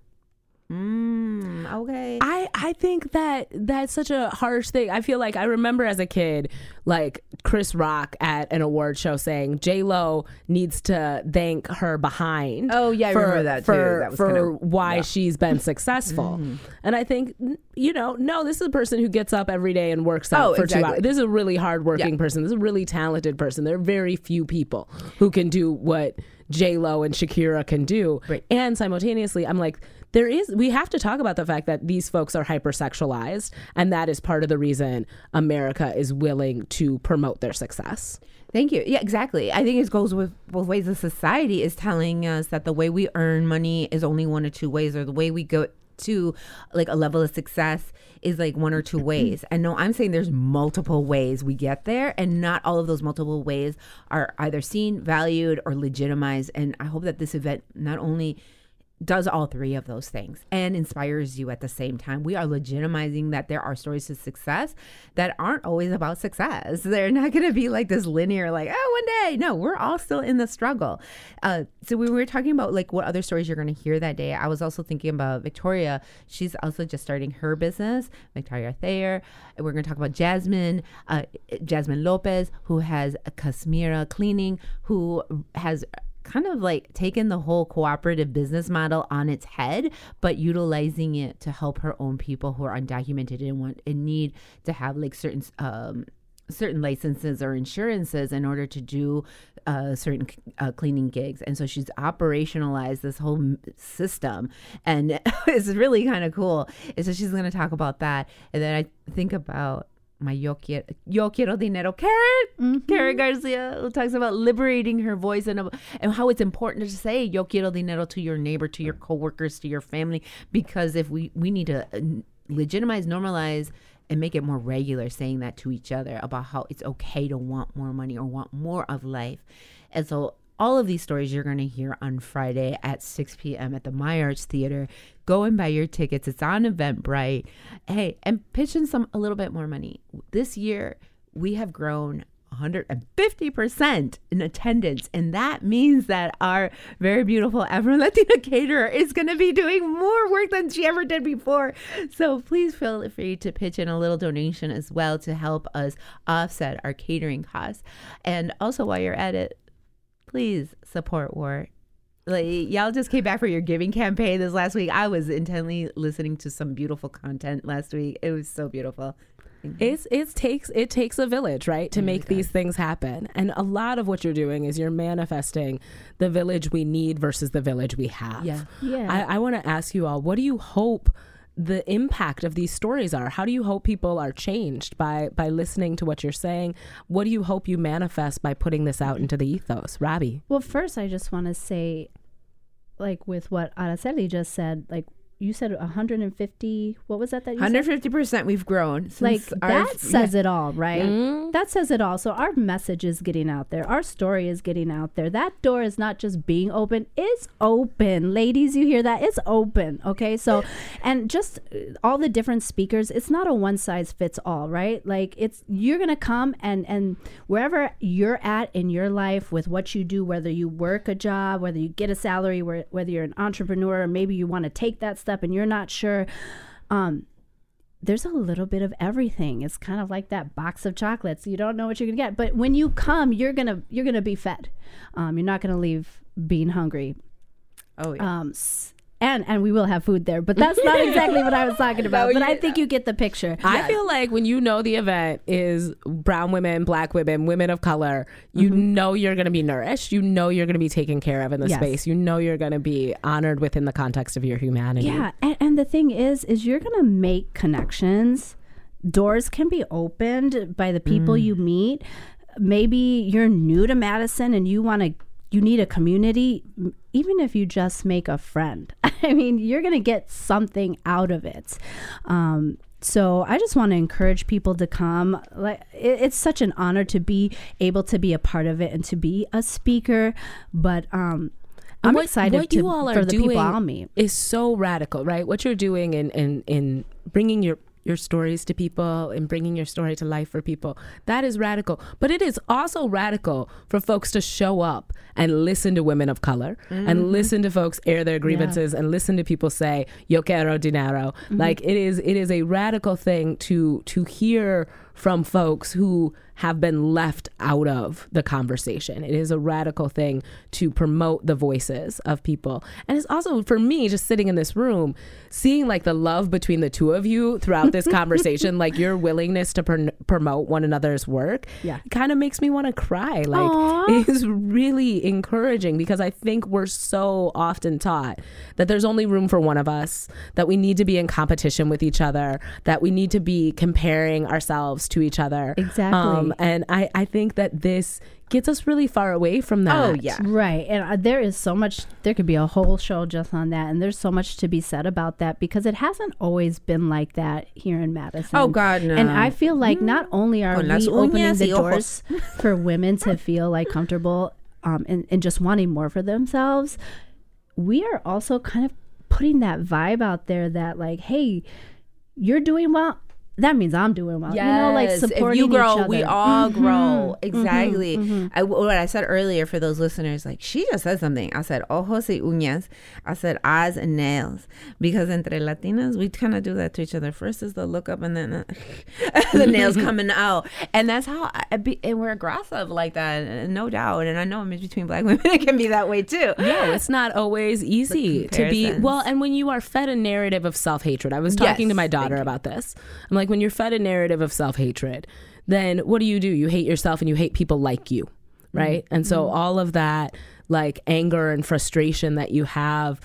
Mm, okay. I, I think that that's such a harsh thing. I feel like I remember as a kid, like, Chris Rock at an award show saying J-Lo needs to thank her behind. Oh yeah, I for, remember that for, too. That was for kinda, why yeah. she's been successful. Mm-hmm. And I think, you know, no, this is a person who gets up every day and works out oh, for exactly. two hours. This is a really hardworking yeah. person. This is a really talented person. There are very few people who can do what J-Lo and Shakira can do. Right. And simultaneously, I'm like, there is, we have to talk about the fact that these folks are hypersexualized, and that is part of the reason America is willing to promote their success. Thank you. Yeah, exactly. I think it goes with both ways. The society is telling us that the way we earn money is only one or two ways, or the way we go to, like, a level of success is, like, one or two ways. And no, I'm saying there's multiple ways we get there, and not all of those multiple ways are either seen, valued, or legitimized. And I hope that this event not only does all three of those things and inspires you at the same time. We are legitimizing that there are stories of success that aren't always about success. They're not going to be like this linear, like, oh, one day. No, we're all still in the struggle. Uh, so when we were talking about like what other stories you're going to hear that day, I was also thinking about Victoria. She's also just starting her business, Victoria Thayer. And we're going to talk about Jasmine, uh, Jasmine Lopez, who has a Casmira cleaning, who has kind of like taken the whole cooperative business model on its head, but utilizing it to help her own people who are undocumented and want and need to have like certain um, certain licenses or insurances in order to do uh, certain uh, cleaning gigs. And so she's operationalized this whole system, and it's really kind of cool. And so she's going to talk about that. And then I think about my Yo Quiero, Yo Quiero Dinero, Karen, mm-hmm. Karen Garcia, who talks about liberating her voice and, and how it's important to say Yo Quiero Dinero to your neighbor, to your coworkers, to your family, because if we, we need to legitimize, normalize, and make it more regular, saying that to each other about how it's okay to want more money or want more of life. And so all of these stories you're going to hear on Friday at six p.m. at the MyArts Theater. Go and buy your tickets. It's on Eventbrite. Hey, and pitch in some, a little bit more money. This year, we have grown one hundred fifty percent in attendance. And that means that our very beautiful Afro-Latina caterer is going to be doing more work than she ever did before. So please feel free to pitch in a little donation as well to help us offset our catering costs. And also, while you're at it, please support WORT. Like, y'all just came back for your giving campaign this last week. I was intently listening to some beautiful content last week. It was so beautiful. It's it takes it takes a village, right, to make these things happen. And a lot of what you're doing is you're manifesting the village we need versus the village we have. Yeah, yeah. I, I want to ask you all, what do you hope the impact of these stories are? How do you hope people are changed by by listening to what you're saying? What do you hope you manifest by putting this out into the ethos? Robbi? Well, first I just want to say, like with what Araceli just said, like you said one hundred fifty, what was that that you one hundred fifty percent said? We've grown. Since like our, that says yeah. it all, right? Mm-hmm. That says it all. So our message is getting out there. Our story is getting out there. That door is not just being open. It's open. Ladies, you hear that? It's open, okay? So, and just all the different speakers, it's not a one size fits all, right? Like it's, you're going to come and, and wherever you're at in your life with what you do, whether you work a job, whether you get a salary, whether you're an entrepreneur, or maybe you want to take that stuff and you're not sure, um there's a little bit of everything. It's kind of like that box of chocolates. You don't know what you're gonna get, but when you come, you're gonna you're gonna be fed. Um you're not gonna leave being hungry. Oh yeah. um and and we will have food there, but that's not exactly what I was talking about. No, but I think you get the picture. I yeah. feel like when you know the event is brown women, black women, women of color, you mm-hmm. know you're going to be nourished. You know you're going to be taken care of in the yes. space. You know you're going to be honored within the context of your humanity. Yeah, and, and the thing is, is you're going to make connections. Doors can be opened by the people mm. you meet. Maybe you're new to Madison and you want to You need a community, even if you just make a friend. I mean, you're going to get something out of it. Um, so I just want to encourage people to come. Like, it, it's such an honor to be able to be a part of it and to be a speaker. But um, I'm what, excited what to, you all are for the doing people I'll meet. Is so radical, right? What you're doing in in, in bringing your your stories to people and bringing your story to life for people. That is radical. But it is also radical for folks to show up and listen to women of color mm-hmm. and listen to folks air their grievances yeah. and listen to people say, Yo quiero dinero. Mm-hmm. Like it is it is a radical thing to to hear from folks who have been left out of the conversation. It is a radical thing to promote the voices of people. And it's also, for me, just sitting in this room, seeing like the love between the two of you throughout this conversation, like your willingness to pr- promote one another's work, yeah. kind of makes me want to cry. Like Aww. It is really encouraging because I think we're so often taught that there's only room for one of us, that we need to be in competition with each other, that we need to be comparing ourselves to each other. Exactly. Um, and I, I think that this gets us really far away from that. Oh, yeah. Right. And uh, there is so much, there could be a whole show just on that. And there's so much to be said about that because it hasn't always been like that here in Madison. Oh, God, no. And I feel like mm. not only are Con we opening the doors for women to feel like comfortable um, and, and just wanting more for themselves, we are also kind of putting that vibe out there that like, hey, you're doing well, that means I'm doing well. Yes. You know, like supporting each other. If you grow, we all mm-hmm. grow. Exactly. Mm-hmm. I, what I said earlier for those listeners, like she just said something. I said, ojos y uñas. I said, eyes and nails. Because entre Latinas, we kind of do that to each other. First is the look up and then uh, the nails coming out. And that's how, I be, and we're aggressive like that, no doubt. And I know I'm between Black women, it can be that way too. No, it's not always easy to be. Well, and when you are fed a narrative of self-hatred, I was talking yes, to my daughter about this. I'm like, when you're fed a narrative of self-hatred, then what do you do? You hate yourself and you hate people like you, right? Mm-hmm. And so mm-hmm. all of that like anger and frustration that you have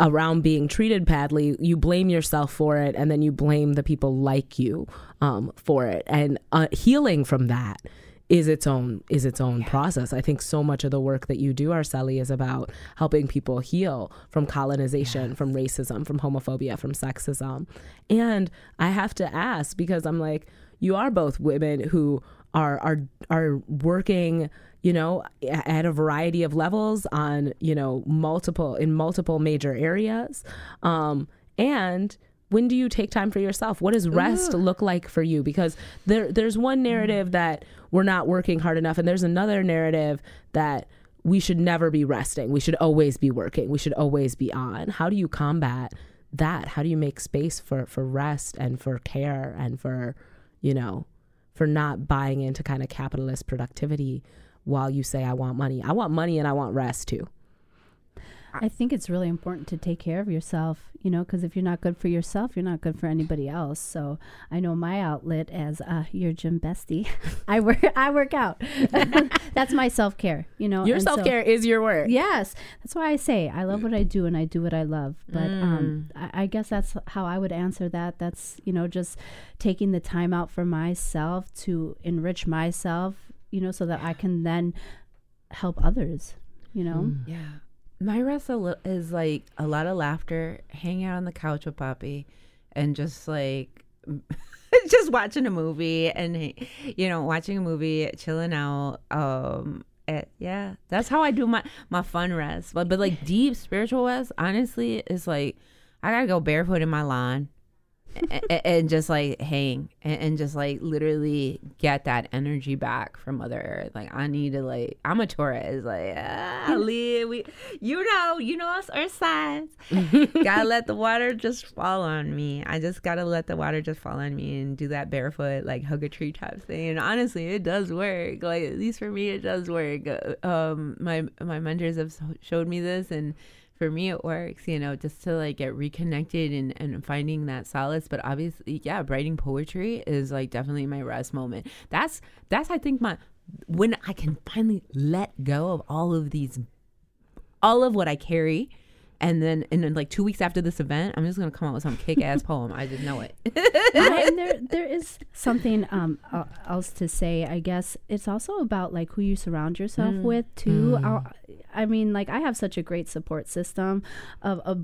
around being treated badly, you blame yourself for it, and then you blame the people like you um, for it. And uh, healing from that is its own is its own yeah. process. I think so much of the work that you do, Araceli, is about helping people heal from colonization, yes. from racism, from homophobia, from sexism. And I have to ask, because I'm like, you are both women who are are are working, you know, at a variety of levels on, you know, multiple in multiple major areas. Um, and when do you take time for yourself? What does rest Ooh. Look like for you? Because there, there's one narrative that we're not working hard enough, and there's another narrative that we should never be resting. We should always be working. We should always be on. How do you combat that? How do you make space for, for rest and for care and for, you know, for not buying into kind of capitalist productivity while you say, I want money. I want money and I want rest too. I think it's really important to take care of yourself, you know, because if you're not good for yourself, you're not good for anybody else. So I know my outlet as uh, your gym bestie. I work I work out. That's my self-care, you know. Your and self-care so, is your work. Yes. That's why I say I love what I do and I do what I love. But mm. um, I, I guess that's how I would answer that. That's, you know, just taking the time out for myself to enrich myself, you know, so that I can then help others, you know. Mm. Yeah. My rest is like a lot of laughter, hanging out on the couch with Poppy, and just like just watching a movie and, you know, watching a movie, chilling out. Um, it, yeah, that's how I do my, my fun rest. But, but like deep spiritual rest, honestly, is like I got to go barefoot in my lawn and, and just like hang and, and just like literally get that energy back from Mother Earth. Like I need to like, I'm a Taurus, like ah, live, we, you know, you know us Earth signs. Gotta let the water just fall on me. I just gotta let the water just fall on me and do that barefoot like hug a tree type thing. And honestly, it does work. Like at least for me, it does work. Um, my my mentors have showed me this, and for me it works, you know, just to like get reconnected and, and finding that solace. But obviously, yeah, writing poetry is like definitely my rest moment. That's, that's I think my, when I can finally let go of all of these, all of what I carry. And then, and then like two weeks after this event, I'm just going to come out with some kick-ass poem. I just know it. I, and there, there is something um, uh, else to say, I guess. It's also about like who you surround yourself mm. with too. Mm. I mean, like I have such a great support system of a,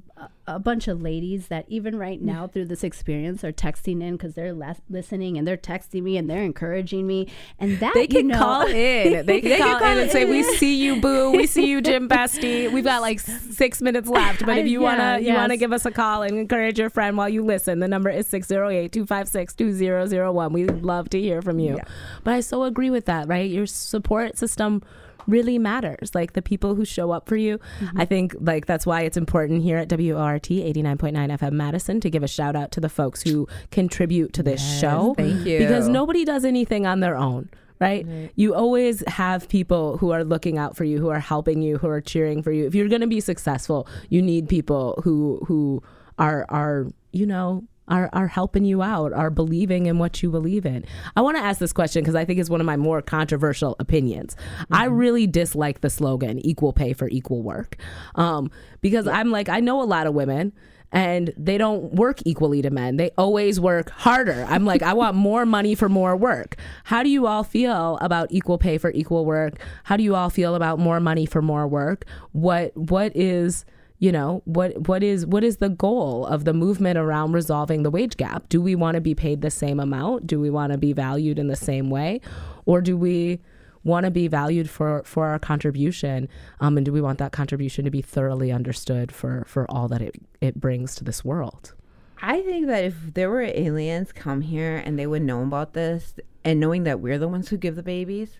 a bunch of ladies that even right now through this experience are texting in because they're les- listening and they're texting me and they're encouraging me. And that, they can you know, call in. They can they call, can call in and say, we see you, boo. We see you, Gym Bestie. We've got like six minutes left. But if you yeah, wanna yes. you wanna give us a call and encourage your friend while you listen, the number is six zero eight, two five six, two zero zero one. We'd love to hear from you. Yeah. But I so agree with that, right? Your support system really matters, like the people who show up for you. Mm-hmm. I think like that's why it's important here at W O R T eighty-nine point nine F M Madison to give a shout out to the folks who contribute to this yes, show. Thank you. Because nobody does anything on their own. Right? Mm-hmm. You always have people who are looking out for you, who are helping you, who are cheering for you. If you're going to be successful, you need people who who are are, you know, are are helping you out, are believing in what you believe in. I want to ask this question because I think it's one of my more controversial opinions. Mm-hmm. I really dislike the slogan equal pay for equal work. Um, because yeah. I'm like, I know a lot of women and they don't work equally to men. They always work harder. I'm like, I want more money for more work. How do you all feel about equal pay for equal work? How do you all feel about more money for more work? What what is, you know, what what is what is the goal of the movement around resolving the wage gap? Do we want to be paid the same amount? Do we want to be valued in the same way? Or do we want to be valued for, for our contribution, um, and do we want that contribution to be thoroughly understood for, for all that it, it brings to this world? I think that if there were aliens come here and they would know about this, and knowing that we're the ones who give the babies,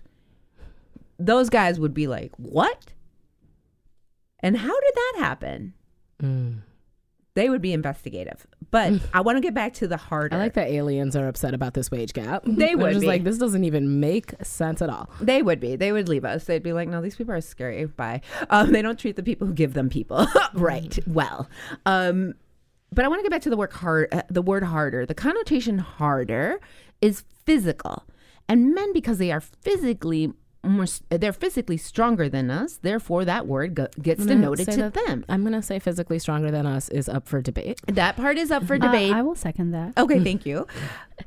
those guys would be like, what? And how did that happen? Mm. They would be investigative. But I want to get back to the harder. I like that aliens are upset about this wage gap. They would just be. Like, this doesn't even make sense at all. They would be. They would leave us. They'd be like, no, these people are scary. Bye. Um, they don't treat the people who give them people. Right. Well, um, but I want to get back to the work hard, uh, the word harder. The connotation harder is physical. And men, because they are physically more, they're physically stronger than us, therefore that word go, gets denoted to that, them. I'm going to say physically stronger than us is up for debate. That part is up for debate. Uh, I will second that. Okay, thank you.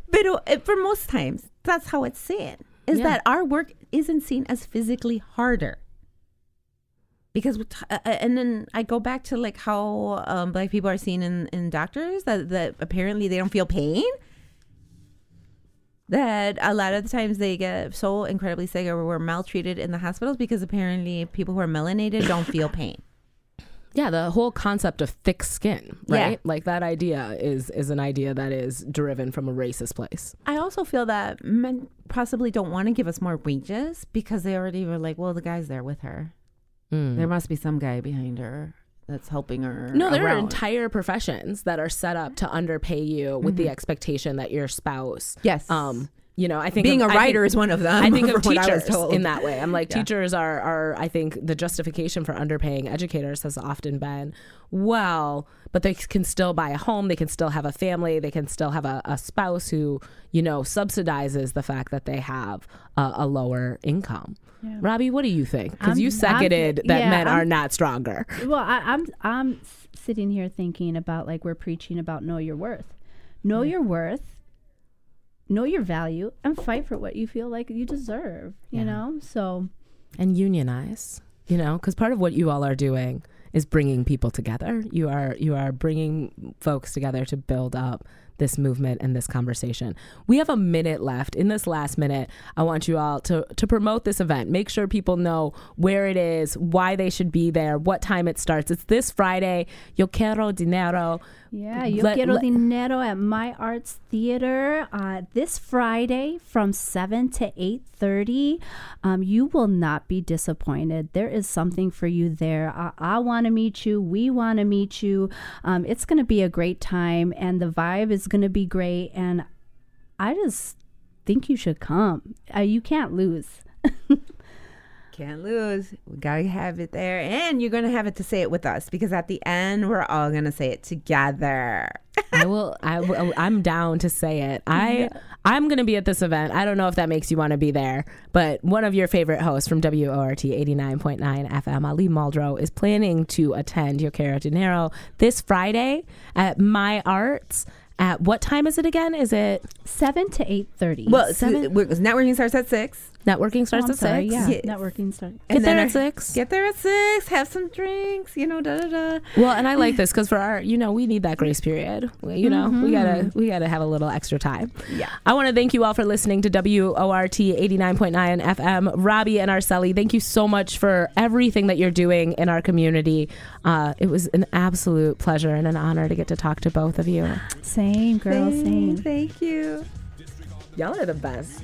But for most times, that's how it's said, is yeah. that our work isn't seen as physically harder. Because, uh, and then I go back to like how um, black people are seen in, in doctors, that, that apparently they don't feel pain. That a lot of the times they get so incredibly sick or we're maltreated in the hospitals because apparently people who are melanated don't feel pain. Yeah, the whole concept of thick skin, right? Yeah. Like that idea is is an idea that is driven from a racist place. I also feel that men possibly don't want to give us more wages because they already were like, well, the guy's there with her. Mm. There must be some guy behind her that's helping her. No, there around. Are entire professions that are set up to underpay you with mm-hmm. the expectation that your spouse. Yes. Um, you know, I think being of, a writer think, is one of them. I think of teachers in that way. I'm like, yeah. teachers are, are, I think the justification for underpaying educators has often been, well, but they can still buy a home. They can still have a family. They can still have a, a spouse who, you know, subsidizes the fact that they have a, a lower income. Yeah. Robbi, what do you think? Because you seconded I'm, that yeah, men I'm, are not stronger. Well, I, I'm I'm sitting here thinking about like we're preaching about know your worth. Know yeah. your worth. Know your value and fight for what you feel like you deserve, you yeah. know? So, and unionize, you know, because part of what you all are doing is bringing people together. You are you are bringing folks together to build up this movement and this conversation. We have a minute left. In this last minute, I want you all to, to promote this event. Make sure people know where it is, why they should be there, what time it starts. It's this Friday. Yo Quiero Dinero. Yeah, Yo let, Quiero let, Dinero at MyArts Theater uh, this Friday from seven to eight thirty. Um, you will not be disappointed. There is something for you there. I, I want to meet you. We want to meet you. Um, it's going to be a great time, and the vibe is going to be great, and I just think you should come. Uh, you can't lose. Can't lose. We gotta have it there, and you're gonna have it to say it with us, because at the end we're all gonna say it together. I will. I will, I'm down to say it. I yeah. I'm gonna be at this event. I don't know if that makes you want to be there, but one of your favorite hosts from W O R T eighty-nine point nine F M, Ali Muldrow, is planning to attend Yo Quiero Dinero this Friday at MyArts. At what time is it again? Is it seven to eight thirty? Well, seven. Networking starts at six. Networking starts oh, at sorry, six. Yeah, yes. Networking starts. Get there at six. Get there at six. Have some drinks. You know, da da da. Well, and I like this because for our, you know, we need that grace period. We, you mm-hmm. know, we gotta we gotta have a little extra time. Yeah. I want to thank you all for listening to W O R T eighty nine point nine F M. Robbi and Araceli, thank you so much for everything that you're doing in our community. Uh, it was an absolute pleasure and an honor to get to talk to both of you. Same. Same, girl, same, same. Thank you. Y'all are the best.